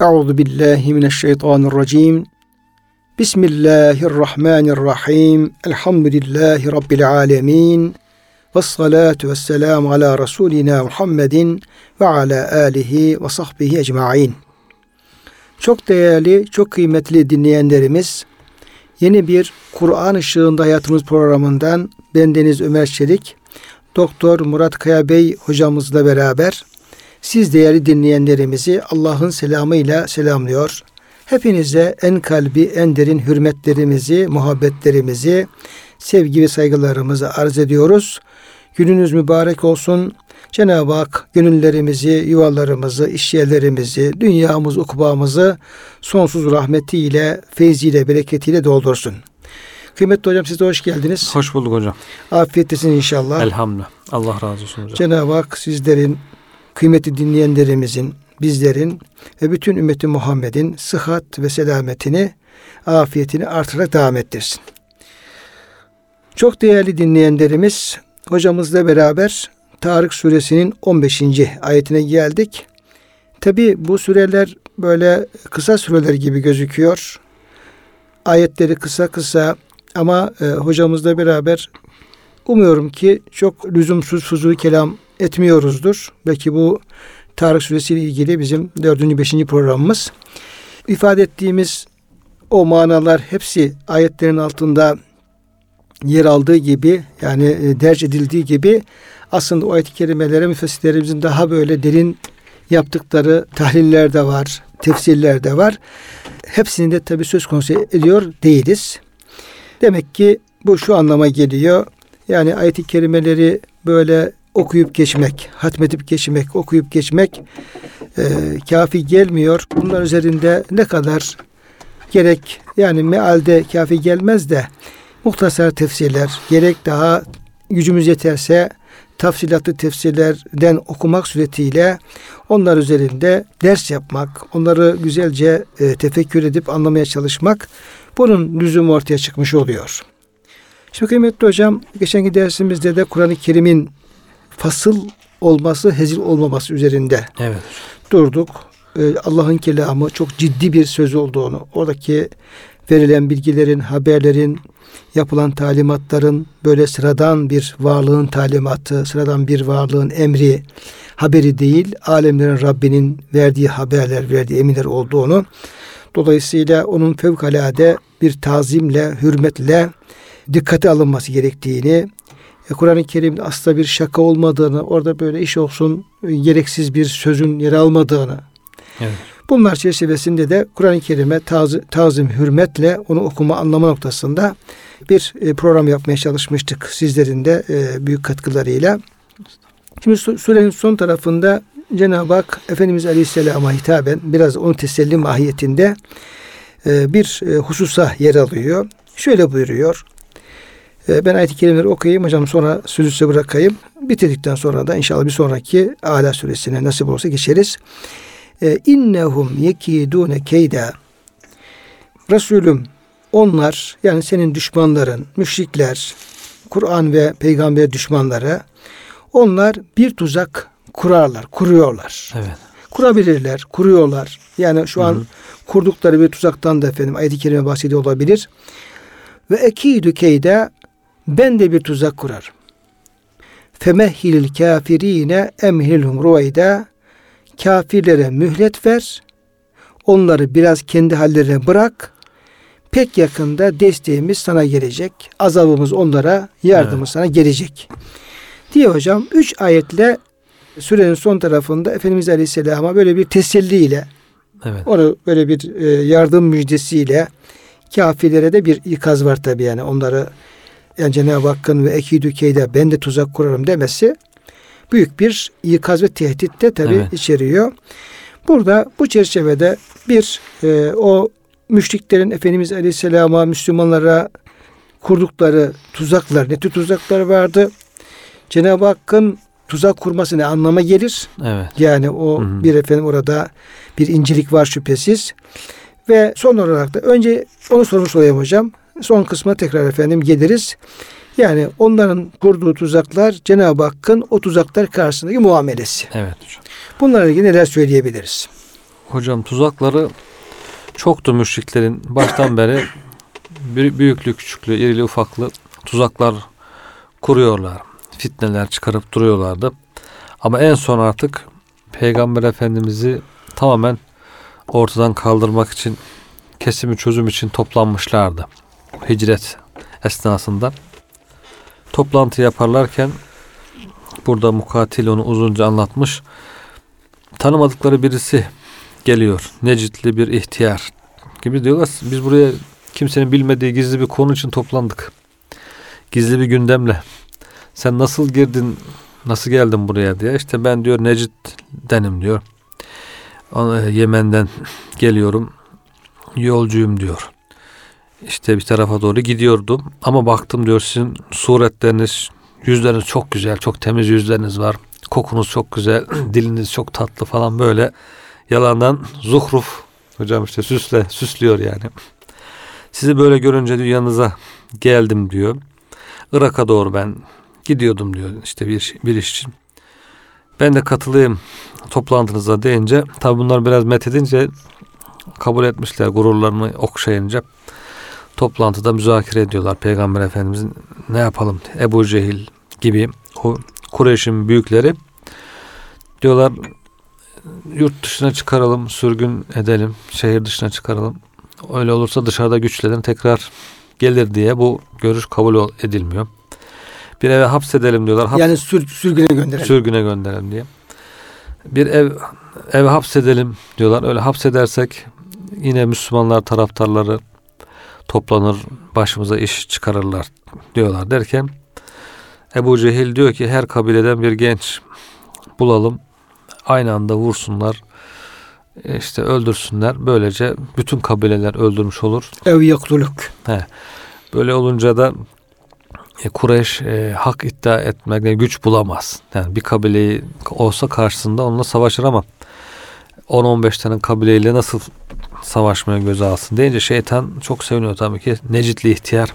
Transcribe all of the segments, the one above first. Euzubillahimineşşeytanirracim. Bismillahirrahmanirrahim. Elhamdülillahi Rabbil alemin. Vessalatu vesselamu ala Resulina Muhammedin ve ala alihi ve sahbihi ecmain. Çok değerli, çok kıymetli dinleyenlerimiz, yeni bir Kur'an Işığında Hayatımız programından bendeniz Ömer Çelik, Doktor Murat Kaya Bey hocamızla beraber siz değerli dinleyenlerimizi Allah'ın selamıyla selamlıyor. Hepinize en kalbi, en derin hürmetlerimizi, muhabbetlerimizi, sevgi ve saygılarımızı arz ediyoruz. Gününüz mübarek olsun. Cenab-ı Hak gönüllerimizi, yuvalarımızı, işyerlerimizi, dünyamız, ukubamızı sonsuz rahmetiyle, feyziyle, bereketiyle doldursun. Kıymetli hocam, siz de hoş geldiniz. Hoş bulduk hocam. Afiyettesiniz inşallah. Elhamdülillah. Allah razı olsun hocam. Cenab-ı Hak sizlerin, kıymetli dinleyenlerimizin, bizlerin ve bütün ümmeti Muhammed'in sıhhat ve selametini, afiyetini artırarak devam ettirsin. Çok değerli dinleyenlerimiz, hocamızla beraber Tarık Suresinin 15. ayetine geldik. Tabi bu süreler böyle kısa süreler gibi gözüküyor. Ayetleri kısa kısa ama hocamızla beraber umuyorum ki çok lüzumsuz fuzul kelam etmiyoruzdur. Belki bu Tarık Suresi ile ilgili bizim 4. 5. programımız. İfade ettiğimiz o manalar hepsi ayetlerin altında yer aldığı gibi, yani derc edildiği gibi aslında o ayet-i kerimelere müfessirlerimizin daha böyle derin yaptıkları tahliller de var, tefsirler de var. Hepsini de tabii söz konusu ediyor değiliz. Demek ki bu şu anlama geliyor. Yani ayet-i kerimeleri böyle okuyup geçmek, hatmetip geçmek, okuyup geçmek kafi gelmiyor. Bunlar üzerinde ne kadar gerek, yani mealde kafi gelmez de muhtasar tefsirler, gerek daha gücümüz yeterse tafsilatlı tefsirlerden okumak suretiyle onlar üzerinde ders yapmak, onları güzelce tefekkür edip anlamaya çalışmak, bunun lüzumu ortaya çıkmış oluyor. Şimdi kıymetli hocam, geçenki dersimizde de Kur'an-ı Kerim'in fasıl olması, hezil olmaması üzerinde durduk. Allah'ın kelamı çok ciddi bir söz olduğunu, oradaki verilen bilgilerin, haberlerin, yapılan talimatların böyle sıradan bir varlığın talimatı, sıradan bir varlığın emri, haberi değil, alemlerin Rabbinin verdiği haberler, verdiği emirler olduğunu, dolayısıyla onun fevkalade bir tazimle, hürmetle dikkate alınması gerektiğini, Kur'an-ı Kerim'in asla bir şaka olmadığını, orada böyle iş olsun, gereksiz bir sözün yer almadığını, bunlar çerçevesinde de Kur'an-ı Kerim'e tazim, hürmetle onu okuma, anlama noktasında bir program yapmaya çalışmıştık sizlerin de büyük katkılarıyla. Şimdi surenin son tarafında Cenab-ı Hak Efendimiz Aleyhisselam'a hitaben biraz onu teselli mahiyetinde bir hususa yer alıyor. Şöyle buyuruyor. Ben ayet-i kerimeleri okuyayım hocam, sonra sözü size bırakayım. Bitirdikten sonra da inşallah bir sonraki Ala Suresi'ne nasip olursa geçeriz. İnnehum yekidune keyda. Resulüm, onlar, yani senin düşmanların, müşrikler, Kur'an ve peygamber düşmanları, onlar bir tuzak kuruyorlar. Evet. Kurabilirler, kuruyorlar. Yani şu an kurdukları bir tuzaktan da ayet-i kerime bahsediyor olabilir. Ve ekidü keyda, ben de bir tuzak kurarım. Femehhilil kafirine emhilhum ruveyda. Kafirlere mühlet ver, onları biraz kendi hallerine bırak, pek yakında desteğimiz sana gelecek, azabımız onlara, yardımımız sana gelecek diye hocam 3 ayetle sürenin son tarafında Efendimiz Aleyhisselam'a böyle bir teselliyle, onu böyle bir yardım müjdesiyle, kafirlere de bir ikaz var tabii, yani onları, yani Cenab-ı Hakk'ın ve ekidü keyde, ben de tuzak kurarım demesi büyük bir ikaz ve tehdit de tabii içeriyor. Burada bu çerçevede bir o müşriklerin Efendimiz Aleyhisselam'a, Müslümanlara kurdukları tuzaklar, ne tür tuzaklar vardı? Cenab-ı Hakk'ın tuzak kurması ne anlama gelir? Yani o bir orada bir incelik var şüphesiz. Ve son olarak da önce onu sormuş olayım hocam. Son kısma tekrar geliriz. Yani onların kurduğu tuzaklar, Cenab-ı Hakk'ın o tuzaklar karşısındaki muamelesi. Bunlarla ilgili neler söyleyebiliriz? Hocam tuzakları çoktu müşriklerin baştan beri, büyüklü küçüklü, irili ufaklı tuzaklar kuruyorlar. Fitneler çıkarıp duruyorlardı. Ama en son artık Peygamber Efendimiz'i tamamen ortadan kaldırmak için, kesimi çözüm için toplanmışlardı. Hicret esnasında toplantı yaparlarken burada Mukatil onu uzunca anlatmış. Tanımadıkları birisi geliyor. Necidli bir ihtiyar gibi diyorlar. Biz buraya kimsenin bilmediği gizli bir konu için toplandık. Gizli bir gündemle. Sen nasıl girdin, nasıl geldin buraya diye. İşte ben diyor Necid'denim diyor. Yemen'den geliyorum. Yolcuyum diyor. İşte bir tarafa doğru gidiyordum. Ama baktım diyor sizin suretleriniz, yüzleriniz çok güzel, çok temiz yüzleriniz var. Kokunuz çok güzel, diliniz çok tatlı falan böyle. Yalandan zuhruf hocam işte süslüyor yani. Sizi böyle görünce diyor yanınıza geldim diyor. Irak'a doğru ben gidiyordum diyor işte bir iş için. Ben de katılayım toplantınıza deyince, tabi bunlar biraz methedince kabul etmişler, gururlarını okşayınca. Toplantıda müzakere ediyorlar Peygamber Efendimiz'in ne yapalım diye. Ebu Cehil gibi o Kureyş'in büyükleri diyorlar yurt dışına çıkaralım, sürgün edelim, şehir dışına çıkaralım. Öyle olursa dışarıda güçlerin tekrar gelir diye bu görüş kabul edilmiyor. Bir eve hapsedelim diyorlar. Yani sürgüne gönderelim. Sürgüne gönderelim diye. Bir eve hapsedelim diyorlar. Öyle hapsedersek yine Müslümanlar taraftarları toplanır, başımıza iş çıkarırlar diyorlar derken Ebu Cehil diyor ki her kabileden bir genç bulalım, aynı anda vursunlar, işte öldürsünler, böylece bütün kabileler öldürmüş olur. Ev yaktuluk. Böyle olunca da Kureyş hak iddia etmekle güç bulamaz. Yani bir kabileyi olsa karşısında onunla savaşır ama 10-15 tane kabileyle nasıl savaşmaya göze alsın deyince şeytan çok seviniyor tabii ki. Necidli ihtiyar.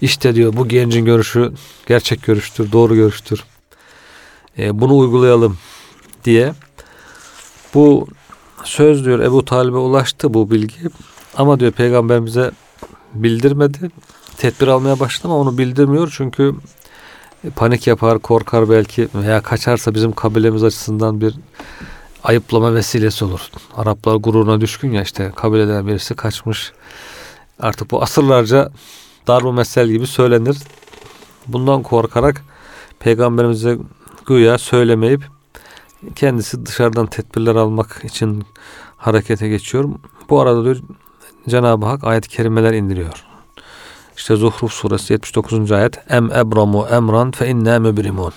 İşte diyor bu gencin görüşü gerçek görüştür, doğru görüştür. Bunu uygulayalım diye. Bu söz diyor Ebu Talib'e ulaştı bu bilgi. Ama diyor Peygamberimize bildirmedi. Tedbir almaya başladı ama onu bildirmiyor. Çünkü panik yapar, korkar belki veya kaçarsa bizim kabilemiz açısından bir ayıplama vesilesi olur. Araplar gururuna düşkün ya, işte kabileden birisi kaçmış. Artık bu asırlarca darb-ı mesel gibi söylenir. Bundan korkarak Peygamberimize güya söylemeyip kendisi dışarıdan tedbirler almak için harekete geçiyor. Bu arada diyor Cenab-ı Hak ayet-i kerimeler indiriyor. İşte Zuhruf Suresi 79. ayet. Em ebramu emran fe inna mübrimun.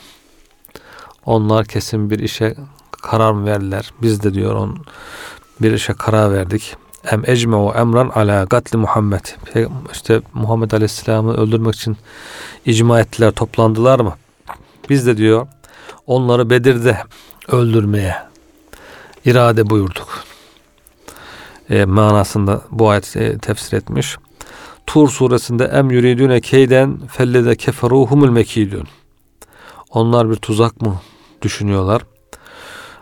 Onlar kesin bir işe karar mı verdiler? Biz de diyor bir işe karar verdik. Em ecme'u emran ala katli Muhammed. İşte Muhammed Aleyhisselam'ı öldürmek için icma ettiler, toplandılar mı? Biz de diyor onları Bedir'de öldürmeye irade buyurduk. Manasında bu ayet tefsir etmiş. Tur suresinde em yuridune keyden fellede keferuhumul mekidun. Onlar bir tuzak mı düşünüyorlar?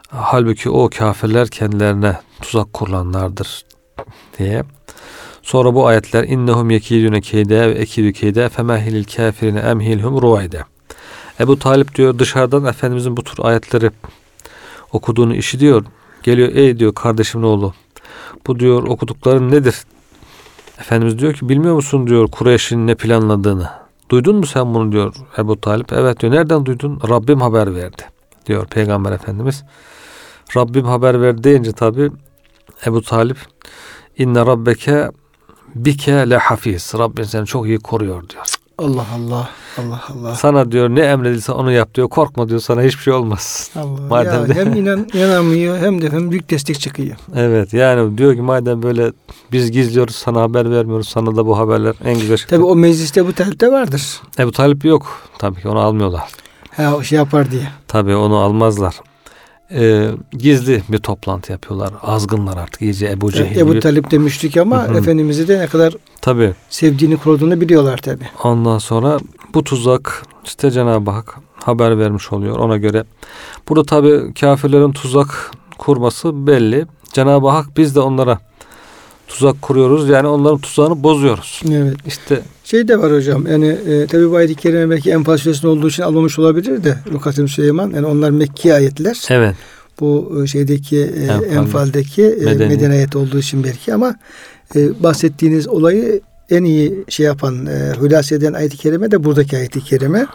Halbuki o kafirler kendilerine tuzak kurulanlardır diye. Sonra bu ayetler innehum yekidune keyde ve ekidü keyde femehilil kafirine emhilhum ruvayde. Ebu Talip diyor dışarıdan Efendimizin bu tür ayetleri okuduğunu işitiyor. Geliyor ey diyor kardeşimin oğlu bu diyor okudukların nedir? Efendimiz diyor ki bilmiyor musun diyor Kureyş'in ne planladığını. Duydun mu sen bunu diyor Ebu Talip. Evet diyor nereden duydun? Rabbim haber verdi diyor Peygamber Efendimiz. Rabbim haber verdi deyince tabi Ebu Talip inne rabbeke bike le hafiz. Rabbin seni çok iyi koruyor diyor. Allah Allah. Allah Allah. Sana diyor ne emredilse onu yap diyor. Korkma diyor sana hiçbir şey olmaz. Allah. Ya, hem inanmıyor hem de büyük destek çıkıyor. Evet yani diyor ki madem böyle biz gizliyoruz sana haber vermiyoruz. Sana da bu haberler en güzel şey. Tabi o mecliste Ebu Talip de vardır. Ebu Talip yok. Tabii ki onu almıyorlar. O şey yapar diye. Tabii onu almazlar. Gizli bir toplantı yapıyorlar. Azgınlar artık iyice Ebu Cehil. Ebu Talip de müşrik ama Efendimiz'i de ne kadar tabii sevdiğini koruduğunu biliyorlar tabii. Ondan sonra bu tuzak işte Cenab-ı Hak haber vermiş oluyor ona göre. Burada tabii kafirlerin tuzak kurması belli. Cenab-ı Hak biz de onlara tuzak kuruyoruz. Yani onların tuzağını bozuyoruz. Evet. İşte şey de var hocam. Yani tabii bu ayet-i kerime belki Enfal Suresi'nin olduğu için almamış olabilir de Lukatim Süleyman. Yani onlar Mekki ayetler. Evet. Bu şeydeki Enfal'deki Medine ayeti olduğu için belki ama bahsettiğiniz olayı en iyi şey yapan, hülasi eden ayet-i kerime de buradaki ayet-i kerime.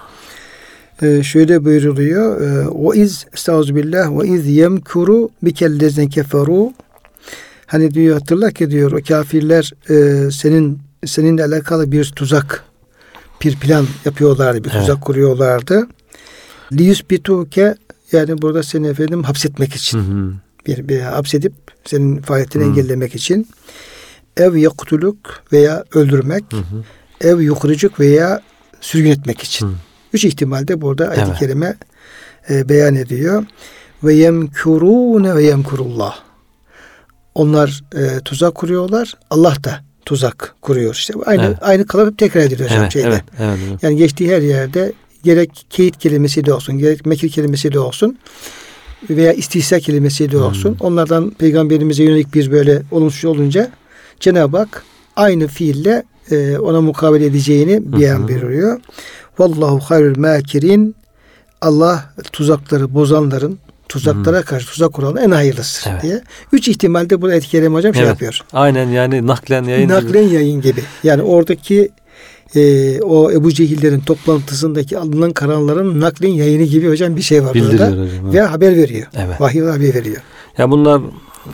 Şöyle buyuruluyor. Estağfirullah. Ve iz yemkuru bikellezne keferu. Hani diyor, hatırla ki diyor o kafirler seninle alakalı bir tuzak, bir plan yapıyorlardı, bir tuzak kuruyorlardı. Liyusbituke, yani burada seni efendim hapsetmek için. Bir hapsedip senin faaliyetini engellemek için. Ev yaktuluk veya öldürmek. Ev yukricuk veya sürgün etmek için. Üç ihtimalde burada ayet-i kerime beyan ediyor. Ve yemkurune ve yemkurullah. Onlar tuzak kuruyorlar. Allah da tuzak kuruyor. İşte aynı kalıp hep tekrar ediliyor hocam şeyde. Evet. Yani geçtiği her yerde gerek keyit kelimesiyle olsun, gerek mekir kelimesiyle olsun veya istihza kelimesiyle olsun. Onlardan peygamberimize yönelik bir böyle olumsuz olunca Cenab-ı Hak aynı fiille ona mukabele edeceğini beyan veriyor. Vallahu hayrul makirin. Allah tuzakları bozanların, tuzaklara karşı tuzak kuranın en hayırlısı diye. Üç ihtimalde bunu ayet-i kerime hocam şey yapıyor. Aynen, yani naklen yayın gibi. Yani oradaki o Ebu Cehillerin toplantısındaki alınan kararların naklen yayını gibi hocam bir şey var. Bildiriyor burada. Hocam, ve haber veriyor. Evet. Vahiy haber veriyor. Ya bunlar,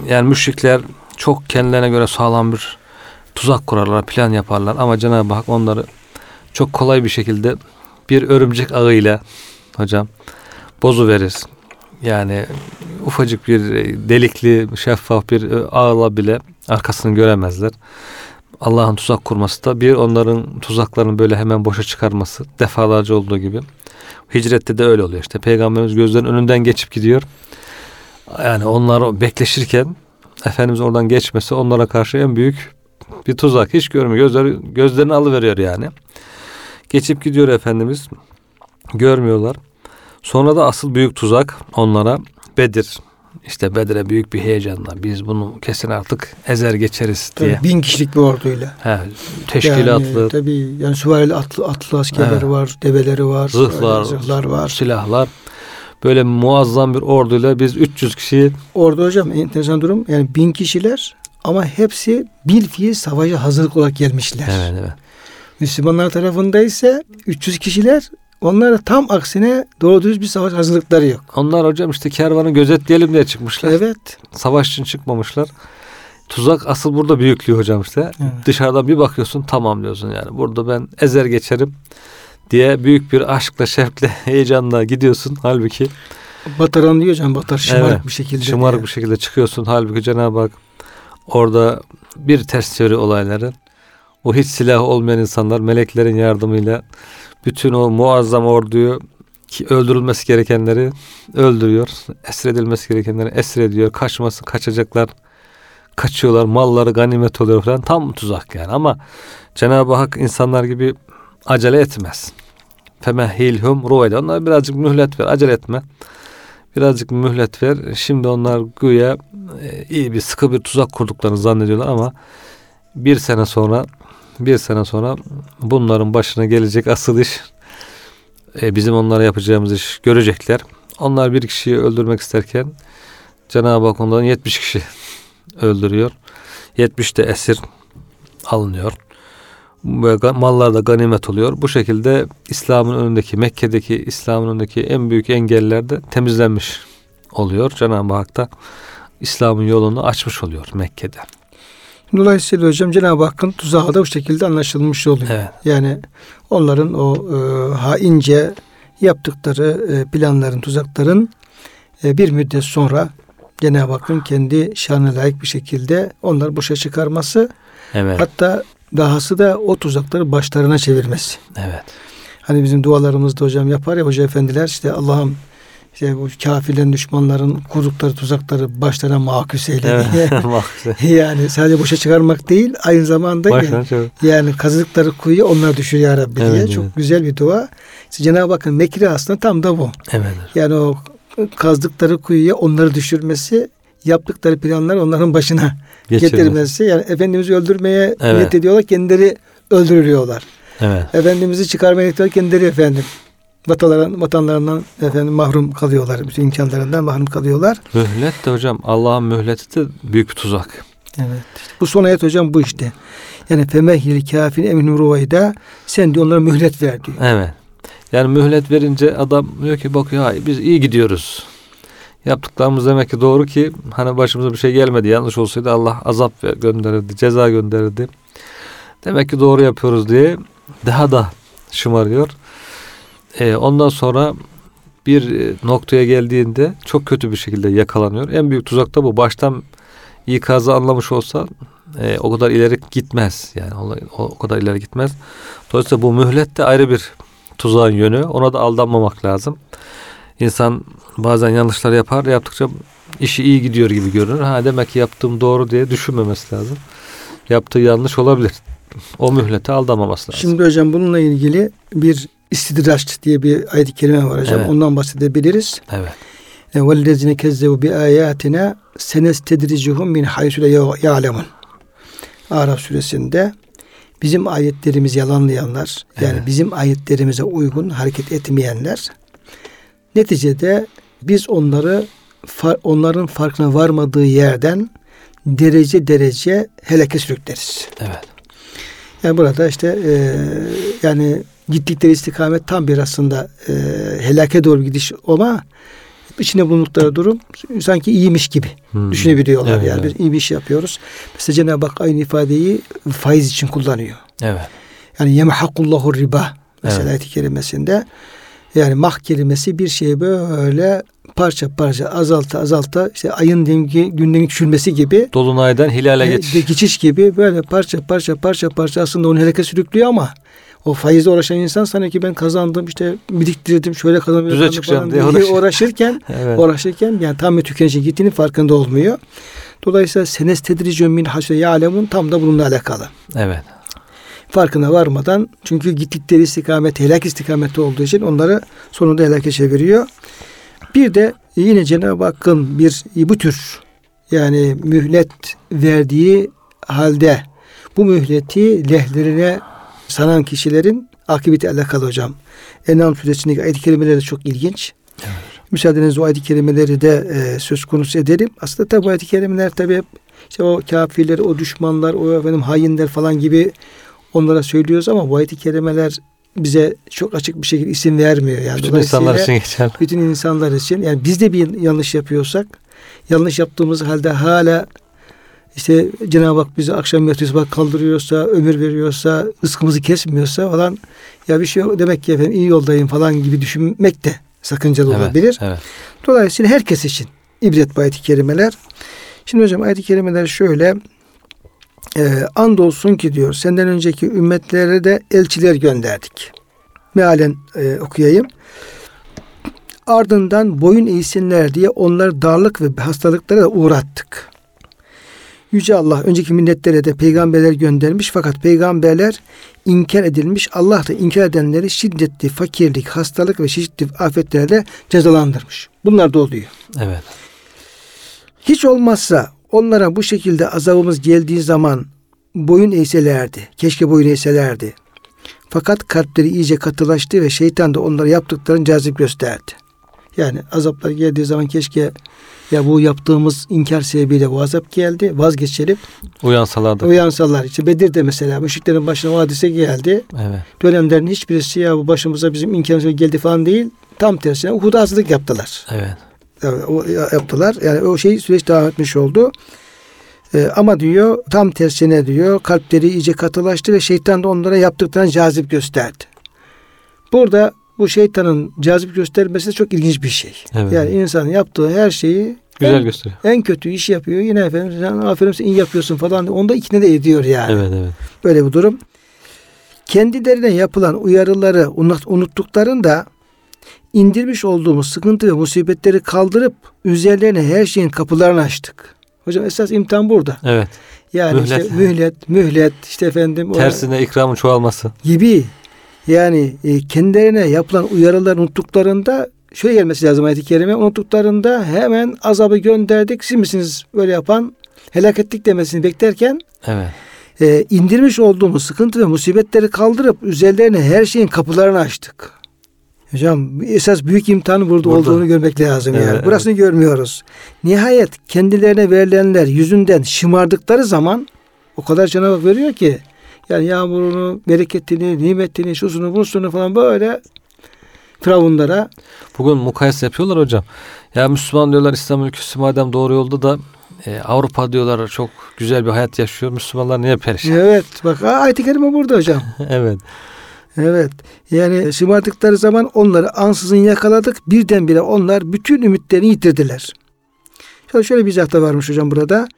yani müşrikler çok kendilerine göre sağlam bir tuzak kurarlar, plan yaparlar ama Cenab-ı Hak onları çok kolay bir şekilde bir örümcek ağıyla hocam bozuverir. Yani ufacık bir delikli, şeffaf bir ağla bile arkasını göremezler. Allah'ın tuzak kurması da bir, onların tuzaklarını böyle hemen boşa çıkarması defalarca olduğu gibi. Hicrette de öyle oluyor işte. Peygamberimiz gözlerin önünden geçip gidiyor. Yani onlar bekleşirken Efendimiz oradan geçmesi onlara karşı en büyük bir tuzak. Hiç görmüyor. Gözlerini alıveriyor yani. Geçip gidiyor Efendimiz. Görmüyorlar. Sonra da asıl büyük tuzak onlara Bedir. İşte Bedir'e büyük bir heyecanla biz bunu kesin artık ezer geçeriz diye. Tabii, 1000 kişilik bir orduyla. Teşkilatlı. Yani, tabii yani süvarili atlı askerleri var, develeri var, zırhlar var, silahlar. Böyle muazzam bir orduyla biz 300 kişi. Orada hocam enteresan durum, yani 1000 kişiler ama hepsi bilfiil savaşa hazırlık olarak gelmişler. Evet. Müslümanlar tarafında ise 300 kişiler, onlara tam aksine doğru düz bir savaş hazırlıkları yok. Onlar hocam işte kervanı gözetleyelim diye çıkmışlar. Evet. Savaş için çıkmamışlar. Tuzak asıl burada büyüklüğü hocam işte. Evet. Dışarıdan bir bakıyorsun, tamam diyorsun yani. Burada ben ezer geçerim diye büyük bir aşkla, şevkle, heyecanla gidiyorsun. Halbuki bataran diyor hocam, batar şımarık bir şekilde. Şımarık bir şekilde çıkıyorsun. Halbuki Cenab-ı Hak orada bir ters çeviri olayları, o hiç silahı olmayan insanlar meleklerin yardımıyla bütün o muazzam orduyu, ki öldürülmesi gerekenleri öldürüyor, esredilmesi gerekenleri esrediyor, kaçıyorlar, malları ganimet oluyor falan, tam tuzak yani. Ama Cenab-ı Hak insanlar gibi acele etmez. Femehilhum ru'yle, onlara birazcık mühlet ver, acele etme. Birazcık mühlet ver. Şimdi onlar güya iyi bir sıkı bir tuzak kurduklarını zannediyorlar ama bir sene sonra bunların başına gelecek asıl iş, bizim onlara yapacağımız iş, görecekler. Onlar bir kişiyi öldürmek isterken Cenab-ı Hak ondan 70 kişi öldürüyor. 70 de esir alınıyor. Mallar da ganimet oluyor. Bu şekilde Mekke'deki İslam'ın önündeki en büyük engeller de temizlenmiş oluyor. Cenab-ı Hak da İslam'ın yolunu açmış oluyor Mekke'de. Dolayısıyla hocam Cenab-ı Hakk'ın tuzağı da bu şekilde anlaşılmış oluyor. Evet. Yani onların o haince yaptıkları planların, tuzakların bir müddet sonra Cenab-ı Hakk'ın kendi şanına layık bir şekilde onları boşa çıkarması. Evet. Hatta dahası da o tuzakları başlarına çevirmesi. Evet. Hani bizim dualarımızda hocam yapar ya hoca efendiler, işte Allah'ım İşte bu kafirlerin, düşmanların kurdukları tuzakları başlarına makus eyle diye. Yani sadece boşa çıkarmak değil, aynı zamanda yani kazıkları kuyuya onlar düşür ya Rabbi diye. Evet. Çok güzel bir dua. İşte Cenab-ı Hakk'ın mekri aslında tam da bu. Evet. Yani o kazdıkları kuyuya onları düşürmesi, yaptıkları planlar onların başına getirmesi. Yani Efendimiz'i öldürmeye niyet ediyorlar, kendileri öldürülüyorlar. Evet. Efendimiz'i çıkarmaya niyet ediyorlar, kendileri vatanlarından mahrum kalıyorlar. Bütün imkanlarından mahrum kalıyorlar. Mühlet de hocam, Allah'ın mühleti de büyük bir tuzak. Evet. Bu son ayet hocam bu işte. Yani femehil kafir emin ruvayda, sen diyor onlara mühlet ver diyor. Evet. Yani mühlet verince adam diyor ki bakıyor, hayır biz iyi gidiyoruz. Yaptıklarımız demek ki doğru ki hani başımıza bir şey gelmedi. Yanlış olsaydı Allah azap gönderirdi, ceza gönderirdi. Demek ki doğru yapıyoruz diye daha da şımarıyor. Ondan sonra bir noktaya geldiğinde çok kötü bir şekilde yakalanıyor. En büyük tuzak da bu. Baştan ikazı anlamış olsa o kadar ileri gitmez. Yani o kadar ileri gitmez. Dolayısıyla bu mühlet de ayrı bir tuzağın yönü. Ona da aldanmamak lazım. İnsan bazen yanlışlar yapar. Yaptıkça işi iyi gidiyor gibi görünür. Ha demek ki yaptığım doğru diye düşünmemesi lazım. Yaptığı yanlış olabilir. O mühlete aldanmaması lazım. Şimdi hocam bununla ilgili bir İstidraç diye bir ayet-i kerime var hocam. Evet. Ondan bahsedebiliriz. Evet. وَالَّذِينَ كَذَّبُوا بِآيَاتِنَا سَنَسْتَدْرِجُهُمْ مِنْ حَيْثُ لَا يَعْلَمُونَ. Araf Suresinde bizim ayetlerimizi yalanlayanlar, yani bizim ayetlerimize uygun hareket etmeyenler, neticede biz onları onların farkına varmadığı yerden derece derece helake sürükleriz. Evet. Yani burada işte yani gittikleri istikamet tam bir aslında helake doğru gidiş ama içine bulundukları durum sanki iyiymiş gibi düşünebiliyorlar. Evet, yani evet. Biz iyi bir iş yapıyoruz. Mesela Cenab-ı Hak aynı ifadeyi faiz için kullanıyor. Evet. Yani yemhakullahu riba mesela ayet-i kerimesinde. Yani mah kelimesi bir şeyi böyle parça parça azalta işte ayın dengi günden küçülmesi gibi. Dolunaydan hilale geçiş gibi böyle parça parça aslında onu helake sürüklüyor ama o faizle uğraşan insan sanki ben kazandım işte biriktirdim şöyle kazandım. Düze çıkacağım diye uğraşırken yani tam bir tükenişe gittiğinin farkında olmuyor. Dolayısıyla senestedricun min haşe ya'lemun tam da bununla alakalı. Evet. Farkına varmadan çünkü gittikleri istikamet helak istikamette olduğu için onları sonunda helake çeviriyor. Bir de yine Cenab-ı Hakk'ın bu tür yani mühlet verdiği halde bu mühleti lehlerine sanan kişilerin akıbeti alakalı hocam. En'am Suresi'ndeki ayet-i kerimeleri de çok ilginç. Evet. Müsaadenizle o ayet-i kerimeleri de söz konusu edelim. Aslında tabi ayet-i kerimeler tabi işte o kafirler, o düşmanlar, o hainler falan gibi onlara söylüyoruz ama bu ayet-i kerimeler bize çok açık bir şekilde isim vermiyor. Yani bütün insanlar için geçerli. Bütün insanlar için. Yani biz de bir yanlış yapıyorsak, yanlış yaptığımız halde hala İşte Cenab-ı Hak bizi akşam yatıyorsa, kaldırıyorsa, ömür veriyorsa, rızkımızı kesmiyorsa falan ya bir şey yok. Demek ki efendim iyi yoldayım falan gibi düşünmek de sakıncalı olabilir. Evet. Dolayısıyla herkes için ibret bu ayet-i kerimeler. Şimdi hocam ayet-i kerimeler şöyle. Andolsun ki diyor senden önceki ümmetlere de elçiler gönderdik. Mealen okuyayım. Ardından boyun eğsinler diye onları darlık ve hastalıklara da uğrattık. Yüce Allah önceki milletlere de peygamberler göndermiş fakat peygamberler inkar edilmiş. Allah da inkar edenleri şiddetli fakirlik, hastalık ve şiddetli afetlerle cezalandırmış. Bunlar da oluyor. Evet. Hiç olmazsa onlara bu şekilde azabımız geldiği zaman boyun eğselerdi. Keşke boyun eğselerdi. Fakat kalpleri iyice katılaştı ve şeytan da onlara yaptıklarını cazip gösterdi. Yani azaplar geldiği zaman keşke ya bu yaptığımız inkar sebebiyle bu azap geldi. Vazgeçelim. Uyansalar. İşte Bedir'de mesela müşriklerin başına o hadise geldi. Evet. Dönemlerin hiçbirisi ya bu başımıza bizim inkarımız geldi falan değil. Tam tersine Uhud'a hazırlık yaptılar. Evet. Yaptılar. Yani o süreç devam etmiş oldu. Ama diyor tam tersine diyor kalpleri iyice katılaştı ve şeytan da onlara yaptıklarını cazip gösterdi. Burada bu şeytanın cazip göstermesi de çok ilginç bir şey. Evet. Yani insanın yaptığı her şeyi güzel gösteriyor. En kötü işi yapıyor. Yine efendim sen aferin sen iyi yapıyorsun falan. Onda ikna de ediyor yani. Evet. Böyle bir durum. Kendilerine yapılan uyarıları unuttuklarında indirmiş olduğumuz sıkıntı ve musibetleri kaldırıp üzerlerine her şeyin kapılarını açtık. Hocam esas imtihan burada. Evet. Yani mühlet. İşte mühlet işte efendim. Tersine ikramın çoğalması. Gibi. Yani kendilerine yapılan uyarıları unuttuklarında şöyle gelmesi lazım ayet-i kerime. Unuttuklarında hemen azabı gönderdik. Siz misiniz böyle yapan? Helak ettik demesini beklerken evet, indirmiş olduğumuz sıkıntı ve musibetleri kaldırıp üzerlerine her şeyin kapılarını açtık. Hocam esas büyük imtihanın burada olduğunu görmek lazım. Evet, yani. Burasını görmüyoruz. Nihayet kendilerine verilenler yüzünden şımardıkları zaman o kadar Cenab-ı Hak veriyor ki yani yağmurunu, bereketini, nimetini, şusunu, bursunu falan böyle Firavunlara. Bugün mukayese yapıyorlar hocam. Ya Müslüman diyorlar, İslam ülkesi madem doğru yolda da Avrupa diyorlar çok güzel bir hayat yaşıyor. Müslümanlar niye perişan? Evet. Bak ayet-i kerime burada hocam. Evet. Evet. Yani şımardıkları zaman onları ansızın yakaladık. Birdenbire onlar bütün ümitlerini yitirdiler. Şöyle bir izah da varmış hocam burada.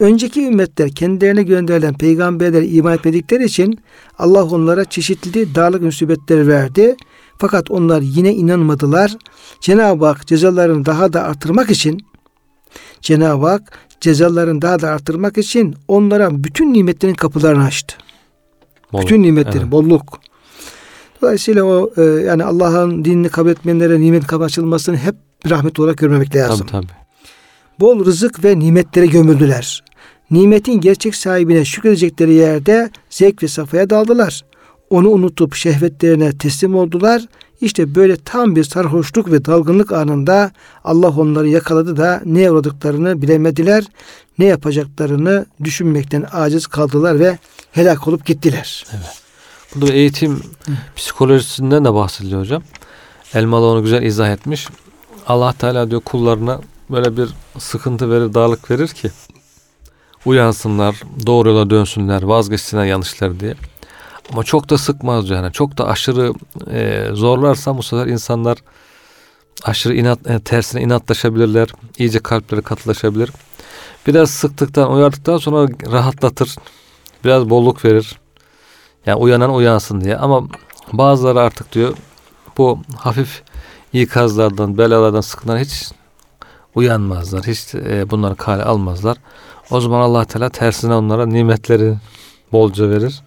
Önceki ümmetler kendilerine gönderilen peygamberlere iman etmedikleri için Allah onlara çeşitli darlık musibetleri verdi. Fakat onlar yine inanmadılar. Cenab-ı Hak cezalarını daha da artırmak için onlara bütün nimetlerin kapılarını açtı. Bolluk, bütün nimetlerin, evet, bolluk. Dolayısıyla o yani Allah'ın dinini kabul etmeyenlere nimet kapı açılmasını hep rahmet olarak görmemek lazım. Tabii, tabii. Bol rızık ve nimetlere gömüldüler. Nimetin gerçek sahibine şükredecekleri yerde zevk ve safhaya daldılar. Onu unutup şehvetlerine teslim oldular. İşte böyle tam bir sarhoşluk ve dalgınlık anında Allah onları yakaladı da neye uğradıklarını bilemediler. Ne yapacaklarını düşünmekten aciz kaldılar ve helak olup gittiler. Evet. Burada eğitim psikolojisinden de bahsediliyor hocam. Elmalı onu güzel izah etmiş. Allah Teala diyor kullarına böyle bir sıkıntı verir, darlık verir ki uyansınlar, doğru yola dönsünler, vazgeçsinler yanlışlar diye. Ama çok da sıkmaz yani. Çok da aşırı zorlarsa bu sefer insanlar aşırı tersine inatlaşabilirler. İyice kalpleri katılaşabilir. Biraz sıktıktan, uyardıktan sonra rahatlatır. Biraz bolluk verir. Yani uyanan uyansın diye. Ama bazıları artık diyor bu hafif ikazlardan, belalardan, sıkıntılardan hiç uyanmazlar. Hiç bunları kale almazlar. O zaman Allah Teala tersine onlara nimetleri bolca verir.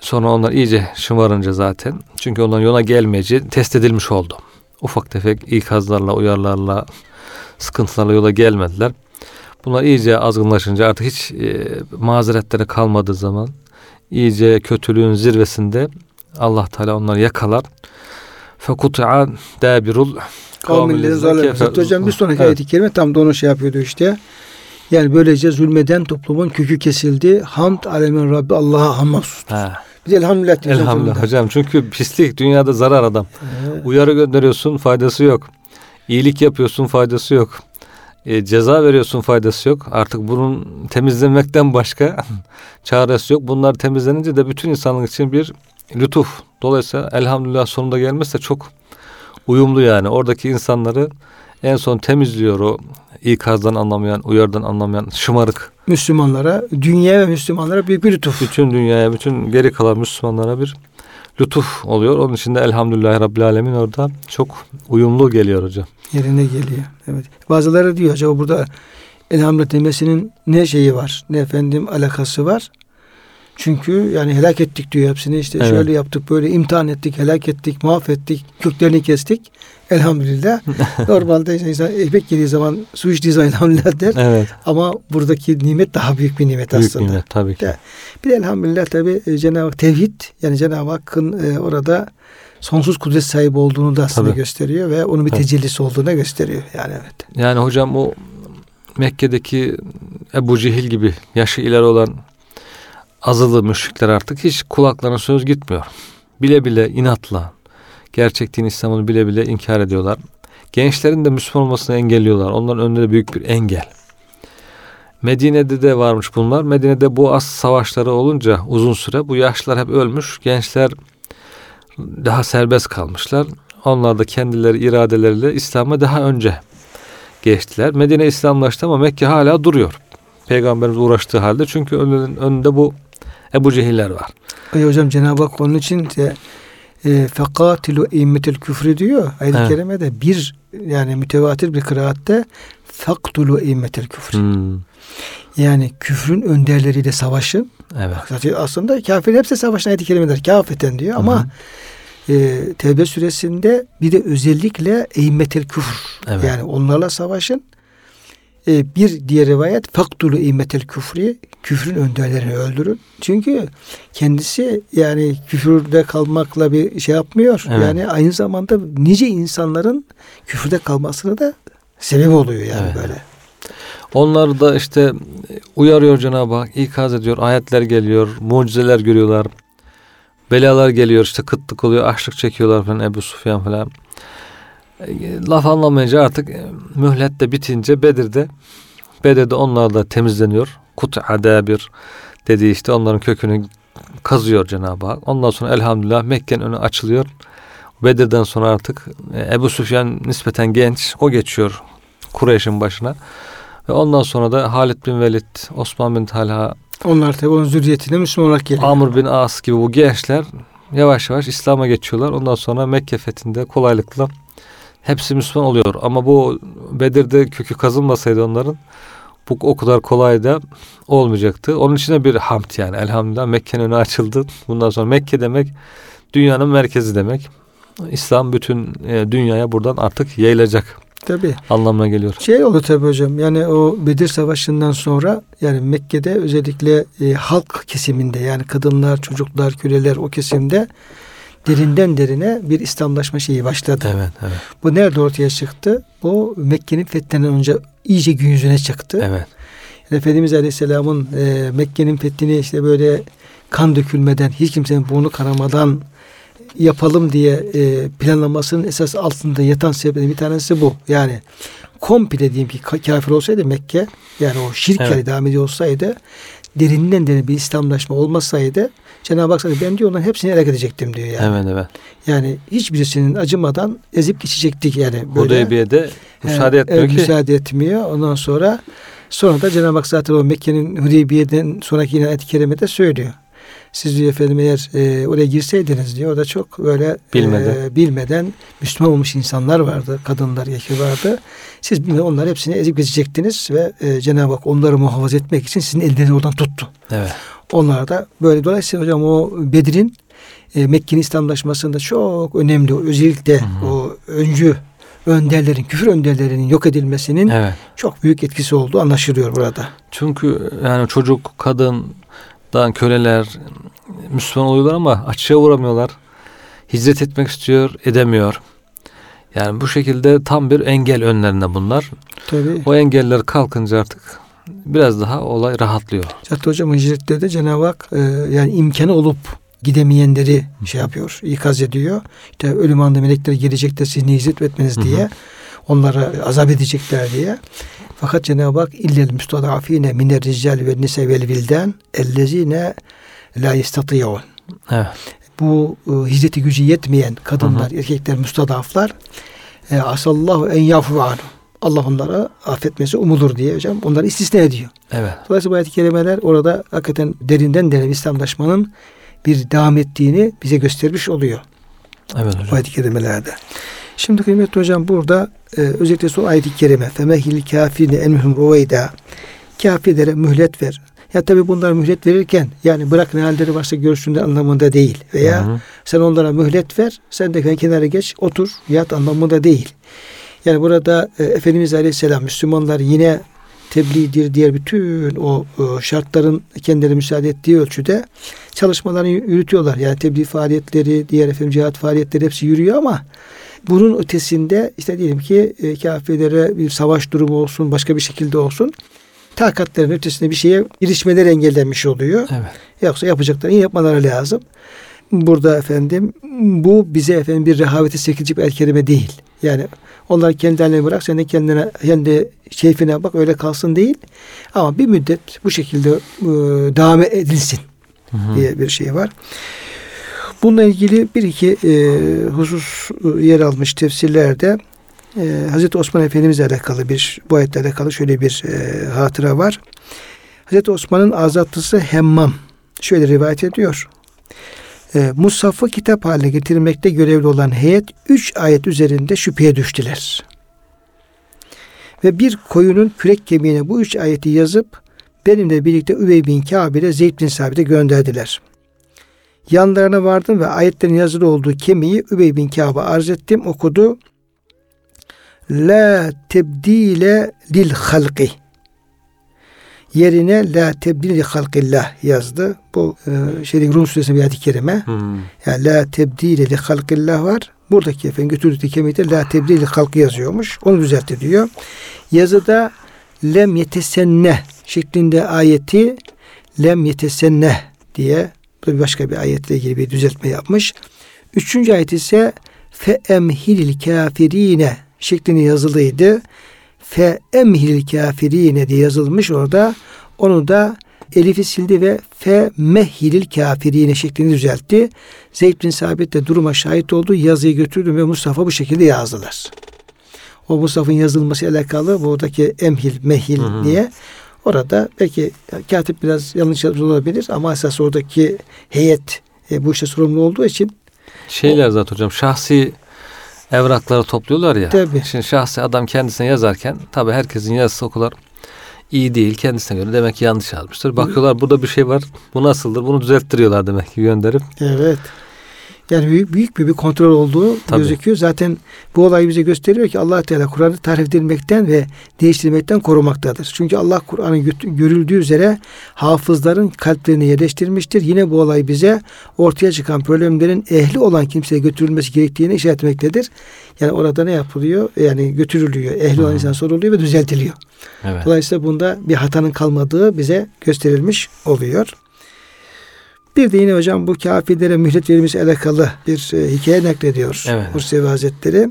Sonra onlar iyice şımarınca zaten. Çünkü onların yola gelmeyeceği test edilmiş oldu. Ufak tefek ikazlarla, uyarlarla, sıkıntılarla yola gelmediler. Bunlar iyice azgınlaşınca artık hiç mazeretleri kalmadığı zaman iyice kötülüğün zirvesinde Allah Teala onları yakalar. فَكُتْعَا دَابِرُ الْقَوْمِ. Hocam bir sonraki ayet-i kerime tam da onu şey yapıyordu işte. Yani böylece zulmeden toplumun kökü kesildi. Hamd alemin Rabbi Allah'a hamd mahsustur. Biz elhamdülillah diyeceğiz. Elhamdülillah hocam. Çünkü pislik dünyada zarar adam. Uyarı gönderiyorsun, faydası yok. İyilik yapıyorsun, faydası yok. Ceza veriyorsun, faydası yok. Artık bunun temizlenmekten başka çaresi yok. Bunlar temizlenince de bütün insanlık için bir lütuf. Dolayısıyla elhamdülillah sonunda gelmezse çok uyumlu yani. Oradaki insanları en son temizliyor o ikazdan anlamayan, uyarıdan anlamayan şımarık Müslümanlara, dünya ve Müslümanlara büyük bir lütuf. Bütün dünyaya, bütün geri kalan Müslümanlara bir lütuf oluyor. Onun için de elhamdülillahi Rabbil Alemin orada çok uyumlu geliyor hocam. Yerine geliyor. Evet. Bazıları diyor acaba burada elhamdülillah demesinin ne şeyi var, ne efendim alakası var? Çünkü yani helak ettik diyor hepsini işte, evet, şöyle yaptık, böyle imtihan ettik, helak ettik, mahvettik, köklerini kestik. Elhamdülillah. Normalde insan ekmek yediği zaman, su içtiği zaman elhamdülillah der. Evet. Ama buradaki nimet daha büyük bir nimet aslında. Büyük nimet tabii ki. Bir de elhamdülillah tabii Cenab-ı Hak tevhid, yani Cenab-ı Hakk'ın orada sonsuz kudret sahibi olduğunu da aslında tabii gösteriyor ve onun bir tecellisi olduğunu gösteriyor. Yani evet. Yani hocam o Mekke'deki Ebu Cehil gibi yaşı ileri olan azılı müşrikler artık hiç kulaklarına söz gitmiyor. Bile bile inatla gerçek din İslam'ını bile bile inkar ediyorlar. Gençlerin de Müslüman olmasını engelliyorlar. Onların önünde büyük bir engel. Medine'de de varmış bunlar. Medine'de Boğaz savaşları olunca uzun süre bu yaşlılar hep ölmüş. Gençler daha serbest kalmışlar. Onlar da kendileri iradeleriyle İslam'a daha önce geçtiler. Medine İslamlaştı ama Mekke hala duruyor. Peygamberimiz uğraştığı halde. Çünkü önünde bu Ebu Cehiller var. Hocam Cenab-ı Hak onun için de فَقَاتِلُوا اِمَّتِ الْكُفْرِ diyor. Ayet-i kerimede bir yani mütevatir bir kıraatte فَقْتُلُوا اِمَّتِ الْكُفْرِ. Yani küfrün önderleriyle savaşın. Evet. Aslında kafir hepsi savaşın ayet-i kerimeler kafeten diyor ama Tevbe suresinde bir de özellikle eimmetel küfür. Evet. Yani onlarla savaşın. Bir diğer rivayet faktulu eimmetel küfri, küfrün önderlerini öldürün. Çünkü kendisi yani küfürde kalmakla bir şey yapmıyor. Evet. Yani aynı zamanda nice insanların küfürde kalmasına da sebep oluyor yani, evet, böyle. Onlar da işte uyarıyor Cenab-ı Hak, ikaz ediyor, ayetler geliyor, mucizeler görüyorlar. Belalar geliyor, işte kıtlık oluyor, açlık çekiyorlar falan, Ebu Süfyan falan. Laf anlamayınca artık mühlet de bitince Bedir'de onlar da temizleniyor. Kut'ada bir dediği işte onların kökünü kazıyor Cenab-ı Hak. Ondan sonra elhamdülillah Mekke'nin önü açılıyor. Bedir'den sonra artık Ebu Süfyan nispeten genç, o geçiyor Kureyş'in başına. Ve ondan sonra da Halid bin Velid, Osman bin Talha, onlar tabi onun zürriyetine Müslüman olarak geliyor. Amr bin As gibi bu gençler yavaş yavaş İslam'a geçiyorlar. Ondan sonra Mekke fethinde kolaylıkla hepsi Müslüman oluyor. Ama bu Bedir'de kökü kazınmasaydı onların bu o kadar kolay da olmayacaktı. Onun için de bir hamd yani. Elhamdülillah Mekke'nin önü açıldı. Bundan sonra Mekke demek dünyanın merkezi demek. İslam bütün dünyaya buradan artık yayılacak. Tabii. Anlamına geliyor. Şey oldu tabii hocam, yani o Bedir Savaşı'ndan sonra yani Mekke'de özellikle halk kesiminde, yani kadınlar, çocuklar, köleler, o kesimde derinden derine bir İslamlaşma şeyi başladı. Evet, evet. Bu nerede ortaya çıktı? Bu Mekke'nin fethinden önce iyice gün yüzüne çıktı. Evet. Yani Efendimiz Aleyhisselam'ın Mekke'nin fethini işte böyle kan dökülmeden, hiç kimsenin burnu kanamadan yapalım diye planlamasının esas altında yatan sebeplerin bir tanesi bu. Yani komple diyeyim ki kafir olsaydı Mekke, yani o şirk ile devam ediyor olsaydı, derinden derine bir İslamlaşma olmasaydı, Cenab-ı Hak ben diyor onların hepsini helak edecektim diyor yani. Evet, evet. Yani hiçbirisinin acımadan ezip geçecektik yani. Hudeybiye'de müsaade etmiyor ki. Müsaade etmiyor. Ondan sonra da Cenab-ı Hak zaten o Mekke'nin Hudeybiye'den sonraki yine ayet-i kerimede söylüyor. Siz diyor efendim eğer oraya girseydiniz diyor, orada çok böyle bilmeden Müslüman olmuş insanlar vardı, kadınlar, erkek vardı. Siz bilmeden onları hepsini ezip geçecektiniz ve Cenab-ı Hak onları muhafaza etmek için sizin ellerinizi oradan tuttu. Evet. Onlar da böyle. Dolayısıyla hocam o Bedir'in Mekke'nin İslamlaşmasında çok önemli, özellikle o önderlerin, küfür önderlerinin yok edilmesinin çok büyük etkisi olduğu anlaşılıyor burada. Çünkü yani çocuk, kadın, köleler Müslüman oluyorlar ama açığa vuramıyorlar. Hicret etmek istiyor, edemiyor. Yani bu şekilde tam bir engel önlerinde bunlar. Tabii. O engeller kalkınca artık biraz daha olay rahatlıyor. Zaten hocam hicrette de Cenab-ı Hak yani imkanı olup gidemeyenleri şey yapıyor, ikaz ediyor. İşte ölüm anında melekler gelecek de siz ne hicret etmeniz diye. Onlara azap edecekler diye. Fakat Cenab-ı Hak illel müstadafine miner rical ve nise vel vilden ellezine la yestatiyon. Evet. Bu hicreti gücü yetmeyen kadınlar, erkekler, müstadaflar asallahu en yafu anhu. Allah onlara affetmesi umulur diye hocam onları istisna ediyor. Evet. Dolayısıyla bu ayet-i kerimeler orada hakikaten derinden derine İslamlaşmanın bir devam ettiğini bize göstermiş oluyor. Evet hocam. Bu ayet-i kerimelerde. Şimdi kıymetli hocam burada özellikle son ayet-i kerime فَمَهِلْ كَافِرِنَ اَنْهُمْ رُوَيْدَا kafirlere mühlet ver. Ya tabi bunlara mühlet verirken yani bırak ne halleri varsa görüşünde anlamında değil. Veya sen onlara mühlet ver, sen de kenara geç, otur, yat anlamında değil. Yani burada Efendimiz Aleyhisselam Müslümanlar yine tebliğdir, diğer bütün o şartların kendileri müsaade ettiği ölçüde çalışmalarını yürütüyorlar. Yani tebliğ faaliyetleri, diğer cihat faaliyetleri hepsi yürüyor ama bunun ötesinde işte diyelim ki kafirlere bir savaş durumu olsun, başka bir şekilde olsun, takatlerin ötesinde bir şeye girişmeler engellenmiş oluyor. Evet. Yoksa yapacaklarını yapmaları lazım. Burada efendim bu bize efendim bir rehavete sevkilecek bir ayet-i kerime değil. Yani onlar kendilerini bırak, sen de kendine, kendi keyfine bak, öyle kalsın değil. Ama bir müddet bu şekilde devam edilsin diye bir şey var. Bununla ilgili bir iki husus yer almış tefsirlerde. Hazreti Osman Efendimiz'le alakalı bu ayetle alakalı şöyle bir hatıra var. Hazreti Osman'ın azatlısı Hemmam şöyle rivayet ediyor. Mushaf'ı kitap haline getirmekte görevli olan heyet 3 ayet üzerinde şüpheye düştüler. Ve bir koyunun kürek kemiğine bu 3 ayeti yazıp benimle birlikte Übey bin Kâb ile Zeyd bin Sabit'e gönderdiler. Yanlarına vardım ve ayetlerin yazılı olduğu kemiği Übey bin Kâb'a arz ettim. Okudu. La tebdile lil halki. Yerine la tebdile halkillah yazdı. Bu Rum Suresi bir ayet-i kerime. Yani la tebdile lil halkillah var. Buradaki götürdüğü kemikte la tebdile lil halki yazıyormuş. Onu düzeltti diyor. Yazıda lem yetesenneh şeklinde ayeti lem yetesenneh diye başka bir ayetle ilgili bir düzeltme yapmış. 3. ayet ise fe emhilil kafirine şeklinde yazılıydı. Fe emhilil kafirine diye yazılmış orada. Onu da elifi sildi ve fe mehilil kafirine şeklinde düzeltti. Zeyd bin Sabit de duruma şahit oldu. Yazıyı götürdüm ve Mustafa bu şekilde yazdılar. O Mustafa'nın yazılması alakalı buradaki emhil, mehil diye. Orada belki katip biraz yanlış yazmış olabilir ama esas oradaki heyet bu işte sorumlu olduğu için. Zaten hocam şahsi evrakları topluyorlar ya. Tabii. Şimdi şahsi adam kendisine yazarken tabii herkesin yazısı o kadar iyi değil. Kendisine göre demek ki yanlış yazmıştır. Bakıyorlar burada bir şey var. Bu nasıldır? Bunu düzelttiriyorlar demek ki gönderip. Evet. Yani büyük bir kontrol olduğu gözüküyor. Zaten bu olay bize gösteriyor ki Allah Teala Kur'an'ı tahrif edilmekten ve değiştirilmekten korumaktadır. Çünkü Allah Kur'an'ı görüldüğü üzere hafızların kalplerini yerleştirmiştir. Yine bu olay bize ortaya çıkan problemlerin ehli olan kimseye götürülmesi gerektiğini işaret etmektedir. Yani orada ne yapılıyor? Yani götürülüyor. Ehli olan insan soruluyor ve düzeltiliyor. Evet. Dolayısıyla bunda bir hatanın kalmadığı bize gösterilmiş oluyor. Bir de yine hocam bu kafirlere mühlet verilmesi alakalı bir hikaye naklediyor. Evet. Bursevi Hazretleri.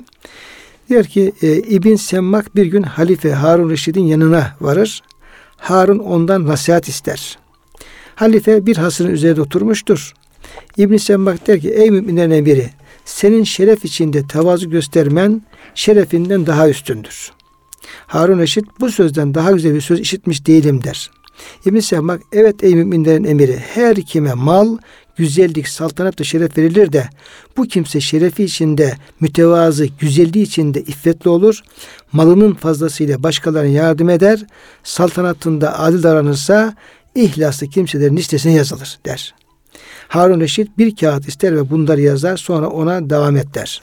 Diyor ki İbn-i Semmak bir gün Halife Harun Reşid'in yanına varır. Harun ondan nasihat ister. Halife bir hasırın üzerinde oturmuştur. İbn-i Semmak der ki ey müminlerin emiri senin şeref içinde tevazu göstermen şerefinden daha üstündür. Harun Reşid bu sözden daha güzel bir söz işitmiş değilim der. İbn-i Semmak evet ey müminlerin emiri her kime mal, güzellik, saltanat ve şeref verilir de bu kimse şerefi içinde mütevazı, güzelliği içinde iffetli olur. Malının fazlasıyla başkalarına yardım eder. Saltanatında adil davranırsa ihlaslı kimselerin listesine yazılır der. Harun Reşit bir kağıt ister ve bunları yazar sonra ona devam et der.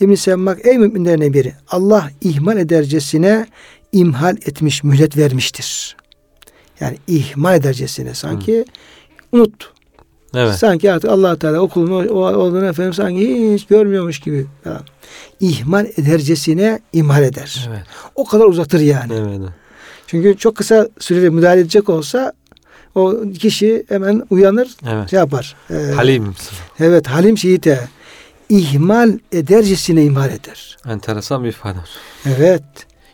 İbn-i Semmak ey müminlerin emiri Allah ihmal edercesine imhal etmiş, mühlet vermiştir. Yani ihmal edercesine sanki unut. Evet. Sanki artık Allah Teala okulun olduğunu efendim sanki hiç görmüyormuş gibi. Yani ihmal edercesine imhal eder. Evet. O kadar uzatır yani. Evet. Çünkü çok kısa sürede müdahale edecek olsa o kişi hemen uyanır, şey yapar. Halim. Evet, halim şiite. İhmal edercesine imhal eder. Enteresan bir ifade. Evet.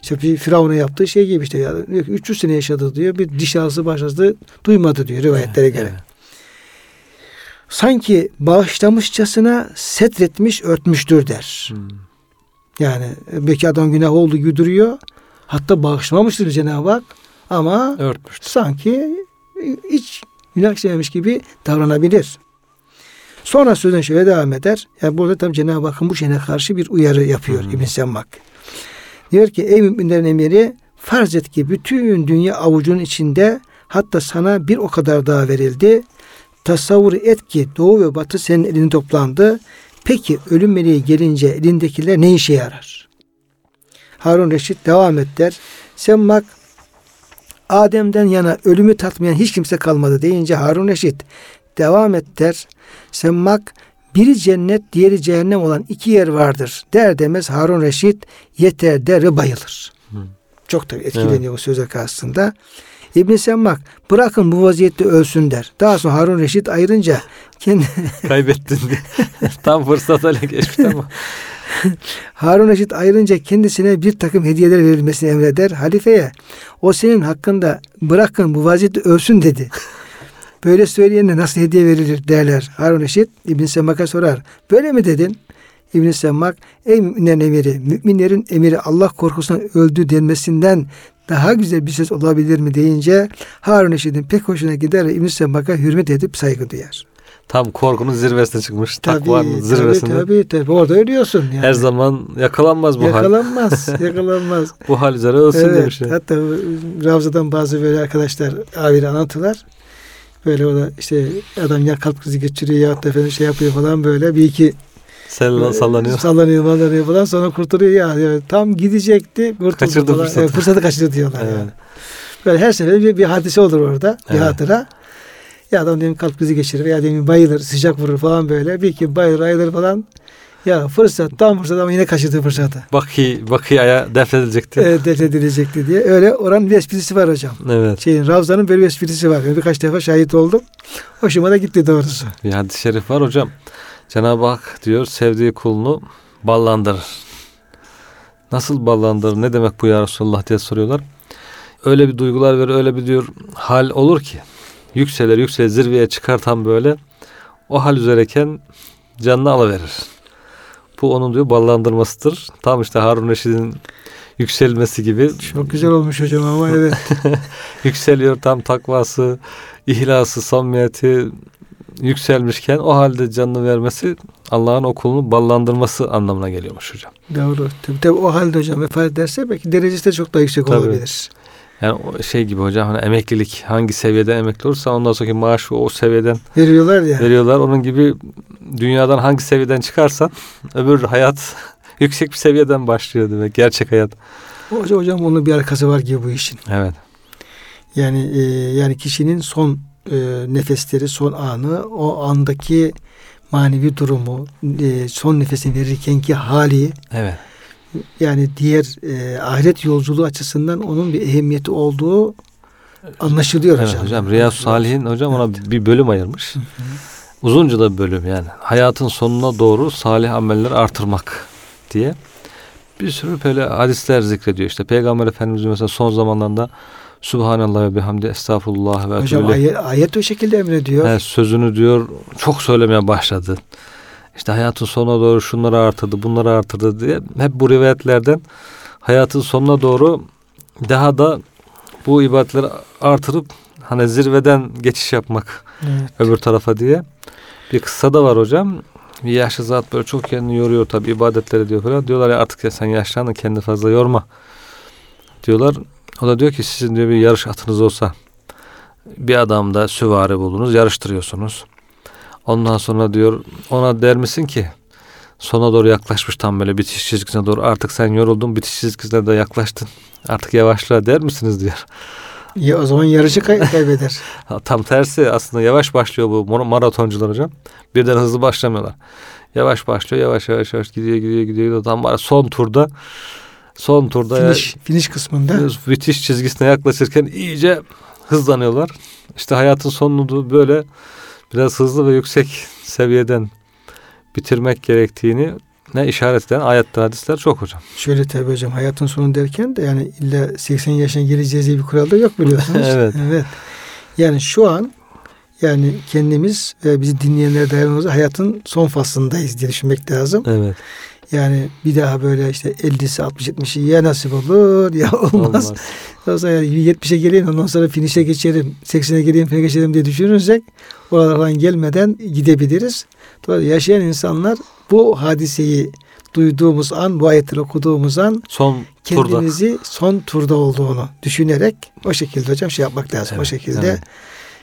İşte bir Firavun'a yaptığı şey gibi işte. Yani 300 sene yaşadı diyor. Bir diş ağrısı başladı. Duymadı diyor rivayetlere göre. Evet. Sanki bağışlamışçasına setretmiş, örtmüştür der. Yani belki adam günah oldu gibi duruyor. Hatta bağışlamamıştır Cenab-ı Hak. Ama örtmüştür. Sanki hiç günah işlememiş gibi davranabilir. Sonra sözden şöyle devam eder. Yani burada tam Cenab-ı Hakk'ın bu şeyine karşı bir uyarı yapıyor İbn-i Semmak. Diyor ki ey müminlerin emiri farz et ki bütün dünya avucunun içinde hatta sana bir o kadar daha verildi. Tasavvur et ki doğu ve batı senin elini toplandı. Peki ölüm meleği gelince elindekiler ne işe yarar? Harun Reşit devam et der. Semmak Adem'den yana ölümü tatmayan hiç kimse kalmadı deyince Harun Reşit devam et der. Semmak biri cennet, diğeri cehennem olan iki yer vardır. Der demez Harun Reşit yeter der ve bayılır. Çok da etkileniyor bu söze karşısında. İbn-i Semmak bırakın bu vaziyette ölsün der. Daha sonra Harun Reşit ayrınca kendi kaybettin diye. Tam fırsat hale geçmiş ama. Harun Reşit ayrınca kendisine bir takım hediyeler verilmesini emreder. Halifeye o senin hakkında bırakın bu vaziyette ölsün dedi. Böyle söyleyene nasıl hediye verilir derler. Harun Reşit İbn-i Semmak'a sorar. Böyle mi dedin? İbn-i Semmak ey müminlerin emiri, müminlerin emiri Allah korkusundan öldü denmesinden daha güzel bir söz olabilir mi deyince Harun Reşit'in pek hoşuna gider ve İbn-i Semmak'a hürmet edip saygı duyar. Tam korkunun zirvesine çıkmış. Takvanın zirvesinde. Tabii. Orada ölüyorsun. Yani. Her zaman yakalanmaz bu hal. Yakalanmaz. Bu hal üzere olsun demiş. Hatta Ravza'dan bazı böyle arkadaşlar avire anlatırlar. Böyle o da işte adam ya kalp krizi geçiriyor ya da efendim şey yapıyor falan böyle. Bir iki sallanıyor falan sonra kurtuluyor ya. Yani tam gidecekti kurtuldu falan. Fırsatı kaçırdı diyorlar evet. Yani. Böyle her seferinde bir hadise olur orada. Evet. Bir hatıra. Ya adam diyelim kalp krizi geçirir ya diyelim bayılır sıcak vurur falan böyle. Bir iki bayılır falan. Ya fırsat tam fırsat ama yine kaçırdı fırsatı. Bakıya'ya defnedilecekti. Evet defnedilecekti diye. Öyle oranın bir esprisi var hocam. Evet. Ravza'nın böyle bir esprisi var. Yani birkaç defa şahit oldum. Hoşuma da gitti doğrusu. Bir hadis-i şerif var hocam. Cenab-ı Hak diyor sevdiği kulunu ballandırır. Nasıl ballandırır? Ne demek bu ya Resulullah diye soruyorlar. Öyle bir duygular verir, öyle bir diyor hal olur ki yükselir zirveye çıkar tam böyle. O hal üzereyken canını alıverir. Bu onun diyor ballandırmasıdır. Tam işte Harun Reşid'in yükselmesi gibi. Çok güzel olmuş hocam ama evet. Yükseliyor tam takvası, ihlası, samimiyeti yükselmişken o halde canını vermesi Allah'ın o kulunu ballandırması anlamına geliyormuş hocam. Doğru. Tabii o halde hocam vefat ederse belki derecesi de çok daha yüksek tabii. Olabilir. Yani şey gibi hocam hani emeklilik hangi seviyeden emekli olursa ondan sonraki maaşı o seviyeden veriyorlar ya. Veriyorlar. Onun gibi dünyadan hangi seviyeden çıkarsan öbür hayat yüksek bir seviyeden başlıyor demek. Gerçek hayat. Hocam onun bir arkası var gibi bu işin. Evet. Yani yani kişinin son nefesleri, son anı, o andaki manevi durumu, son nefesini verirkenki hali. Evet. Yani diğer ahiret yolculuğu açısından onun bir ehemmiyeti olduğu anlaşılıyor evet, hocam. Hocam Riyâdus Sâlihîn hocam ona evet. Bir bölüm ayırmış. Hı hı. Uzunca da bir bölüm yani. Hayatın sonuna doğru salih ameller artırmak diye. Bir sürü böyle hadisler zikrediyor işte. Peygamber Efendimiz mesela son zamanlarında Subhanallah ve bihamdi estağfurullah ve hocam ayet o şekilde emrediyor. Evet, sözünü diyor çok söylemeye başladı. İşte hayatın sonuna doğru şunları artırdı, bunları artırdı diye hep bu rivayetlerden hayatın sonuna doğru daha da bu ibadetleri artırıp hani zirveden geçiş yapmak evet. Öbür tarafa diye. Bir kıssa da var hocam. Bir yaşlı zat böyle çok kendini yoruyor tabii ibadetleri diyor falan. Diyorlar ya artık ya sen yaşlandın kendini fazla yorma diyorlar. O da diyor ki sizin diyor bir yarış atınız olsa bir adamda süvari buldunuz yarıştırıyorsunuz. Ondan sonra diyor ona der misin ki sona doğru yaklaşmış tam böyle bitiş çizgisine doğru artık sen yoruldun bitiş çizgisine de yaklaştın artık yavaşla der misiniz diyor. Ya o zaman yarışı kaybeder. Tam tersi aslında yavaş başlıyor bu maratoncular hocam. Birden hızlı başlamıyorlar. Yavaş başlıyor yavaş gidiyor tam son turda finish kısmında bitiş çizgisine yaklaşırken iyice hızlanıyorlar. İşte hayatın sonunu böyle biraz hızlı ve yüksek seviyeden bitirmek gerektiğini ne işaret eden ayette hadisler çok hocam. Şöyle tabii hocam hayatın sonu derken de yani illa 80 yaşına geleceğiz diye bir kural da yok biliyorsunuz. Evet. Evet. Yani şu an yani kendimiz ve bizi dinleyenlere dayanımızda hayatın son faslındayız diye düşünmek lazım. Evet. Yani bir daha böyle işte 50'si 60-70'i ya nasip olur ya olmaz. Sonra yani 70'e geleyim ondan sonra finişe geçerim 80'e geleyim finişe geçerim diye düşünürsek oralardan gelmeden gidebiliriz. Dolayısıyla yaşayan insanlar bu hadiseyi duyduğumuz an bu ayetleri okuduğumuz an son kendimizi turda. Son turda olduğunu düşünerek o şekilde hocam şey yapmak lazım evet, o şekilde evet.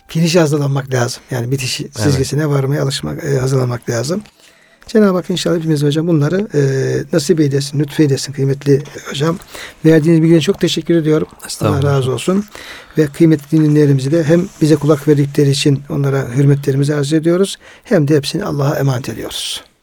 Finişe hazırlanmak lazım. Yani bitiş çizgisine evet. Varmaya alışmak, hazırlanmak lazım. Cenab-ı Hak inşallah hepimiz hocam bunları nasip eylesin, lütfeylesin kıymetli hocam. Verdiğiniz bilgilerine çok teşekkür ediyorum. Allah razı olsun. Ve kıymetli dinleyenlerimizi de hem bize kulak verdikleri için onlara hürmetlerimizi arz ediyoruz hem de hepsini Allah'a emanet ediyoruz.